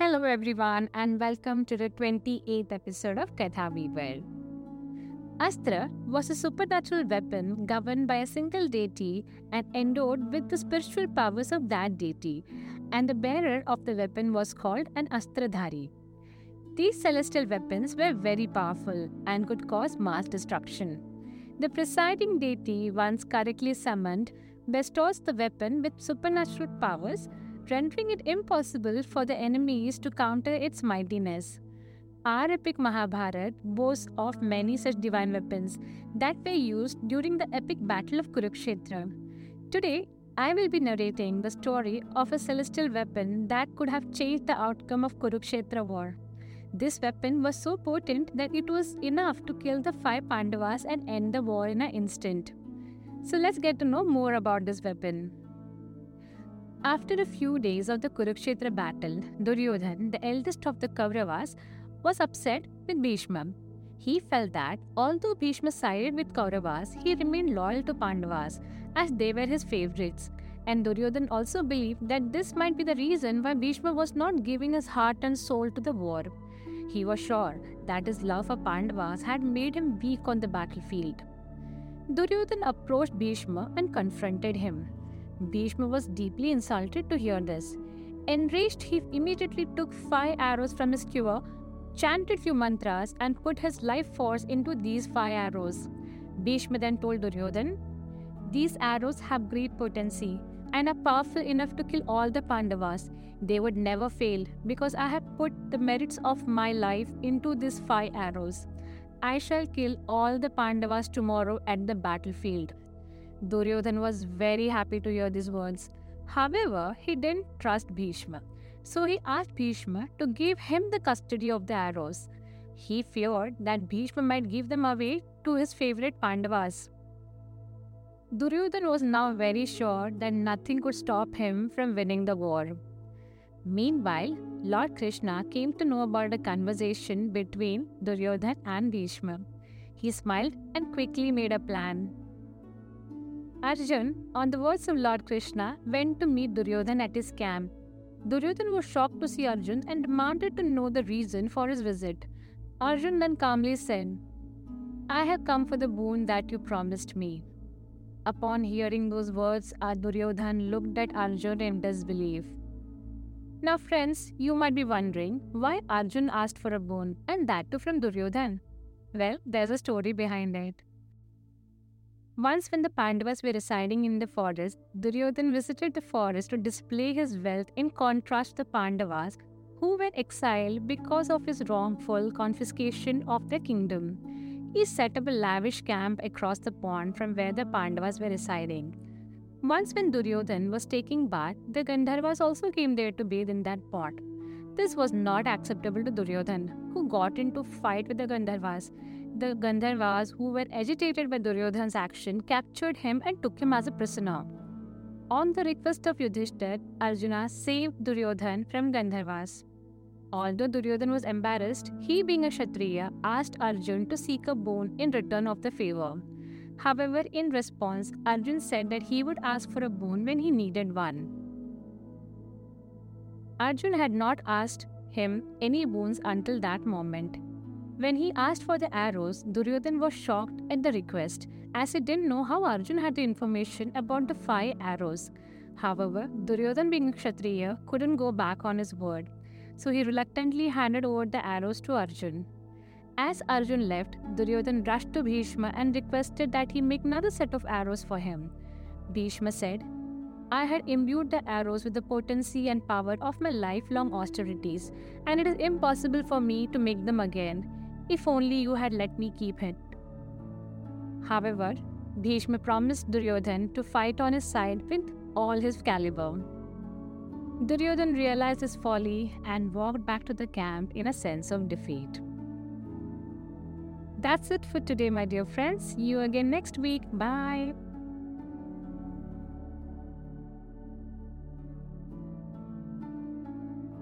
Hello everyone and welcome to the 28th episode of Katha World. Astra was a supernatural weapon governed by a single deity and endowed with the spiritual powers of that deity, and the bearer of the weapon was called an astradhari. These celestial weapons were very powerful and could cause mass destruction. The presiding deity, once correctly summoned, bestows the weapon with supernatural powers, rendering it impossible for the enemies to counter its mightiness. Our epic Mahabharata boasts of many such divine weapons that were used during the epic battle of Kurukshetra. Today, I will be narrating the story of a celestial weapon that could have changed the outcome of Kurukshetra war. This weapon was so potent that it was enough to kill the 5 Pandavas and end the war in an instant. So let's get to know more about this weapon. After a few days of the Kurukshetra battle, Duryodhana, the eldest of the Kauravas, was upset with Bhishma. He felt that although Bhishma sided with Kauravas, he remained loyal to Pandavas as they were his favorites. And Duryodhana also believed that this might be the reason why Bhishma was not giving his heart and soul to the war. He was sure that his love for Pandavas had made him weak on the battlefield. Duryodhana approached Bhishma and confronted him. Bhishma was deeply insulted to hear this. Enraged, he immediately took 5 arrows from his quiver, chanted few mantras, and put his life force into these 5 arrows. Bhishma then told Duryodhana, "These arrows have great potency and are powerful enough to kill all the Pandavas. They would never fail because I have put the merits of my life into these 5 arrows. I shall kill all the Pandavas tomorrow at the battlefield." Duryodhana was very happy to hear these words. However, he didn't trust Bhishma. So he asked Bhishma to give him the custody of the arrows. He feared that Bhishma might give them away to his favorite Pandavas. Duryodhana was now very sure that nothing could stop him from winning the war. Meanwhile, Lord Krishna came to know about a conversation between Duryodhana and Bhishma. He smiled and quickly made a plan. Arjun, on the words of Lord Krishna, went to meet Duryodhana at his camp. Duryodhana was shocked to see Arjun and demanded to know the reason for his visit. Arjun then calmly said, "I have come for the boon that you promised me." Upon hearing those words, Duryodhana looked at Arjun in disbelief. Now friends, you might be wondering why Arjun asked for a boon, and that too from Duryodhana. Well, there's a story behind it. Once when the Pandavas were residing in the forest, Duryodhana visited the forest to display his wealth in contrast to the Pandavas, who were exiled because of his wrongful confiscation of their kingdom. He set up a lavish camp across the pond from where the Pandavas were residing. Once when Duryodhana was taking bath, the Gandharvas also came there to bathe in that pond. This was not acceptable to Duryodhana, who got into a fight with the Gandharvas. The Gandharvas, who were agitated by Duryodhana's action, captured him and took him as a prisoner. On the request of Yudhisthira, Arjuna saved Duryodhana from Gandharvas. Although Duryodhana was embarrassed, he being a Kshatriya asked Arjun to seek a boon in return of the favour. However, in response, Arjun said that he would ask for a boon when he needed one. Arjun had not asked him any boons until that moment. When he asked for the arrows, Duryodhana was shocked at the request, as he didn't know how Arjun had the information about the 5 arrows. However, Duryodhana, being a Kshatriya, couldn't go back on his word, so he reluctantly handed over the arrows to Arjun. As Arjun left, Duryodhana rushed to Bhishma and requested that he make another set of arrows for him. Bhishma said, "I had imbued the arrows with the potency and power of my lifelong austerities, and it is impossible for me to make them again. If only you had let me keep it." However, Bhishma promised Duryodhana to fight on his side with all his caliber. Duryodhana realized his folly and walked back to the camp in a sense of defeat. That's it for today, my dear friends. See you again next week. Bye.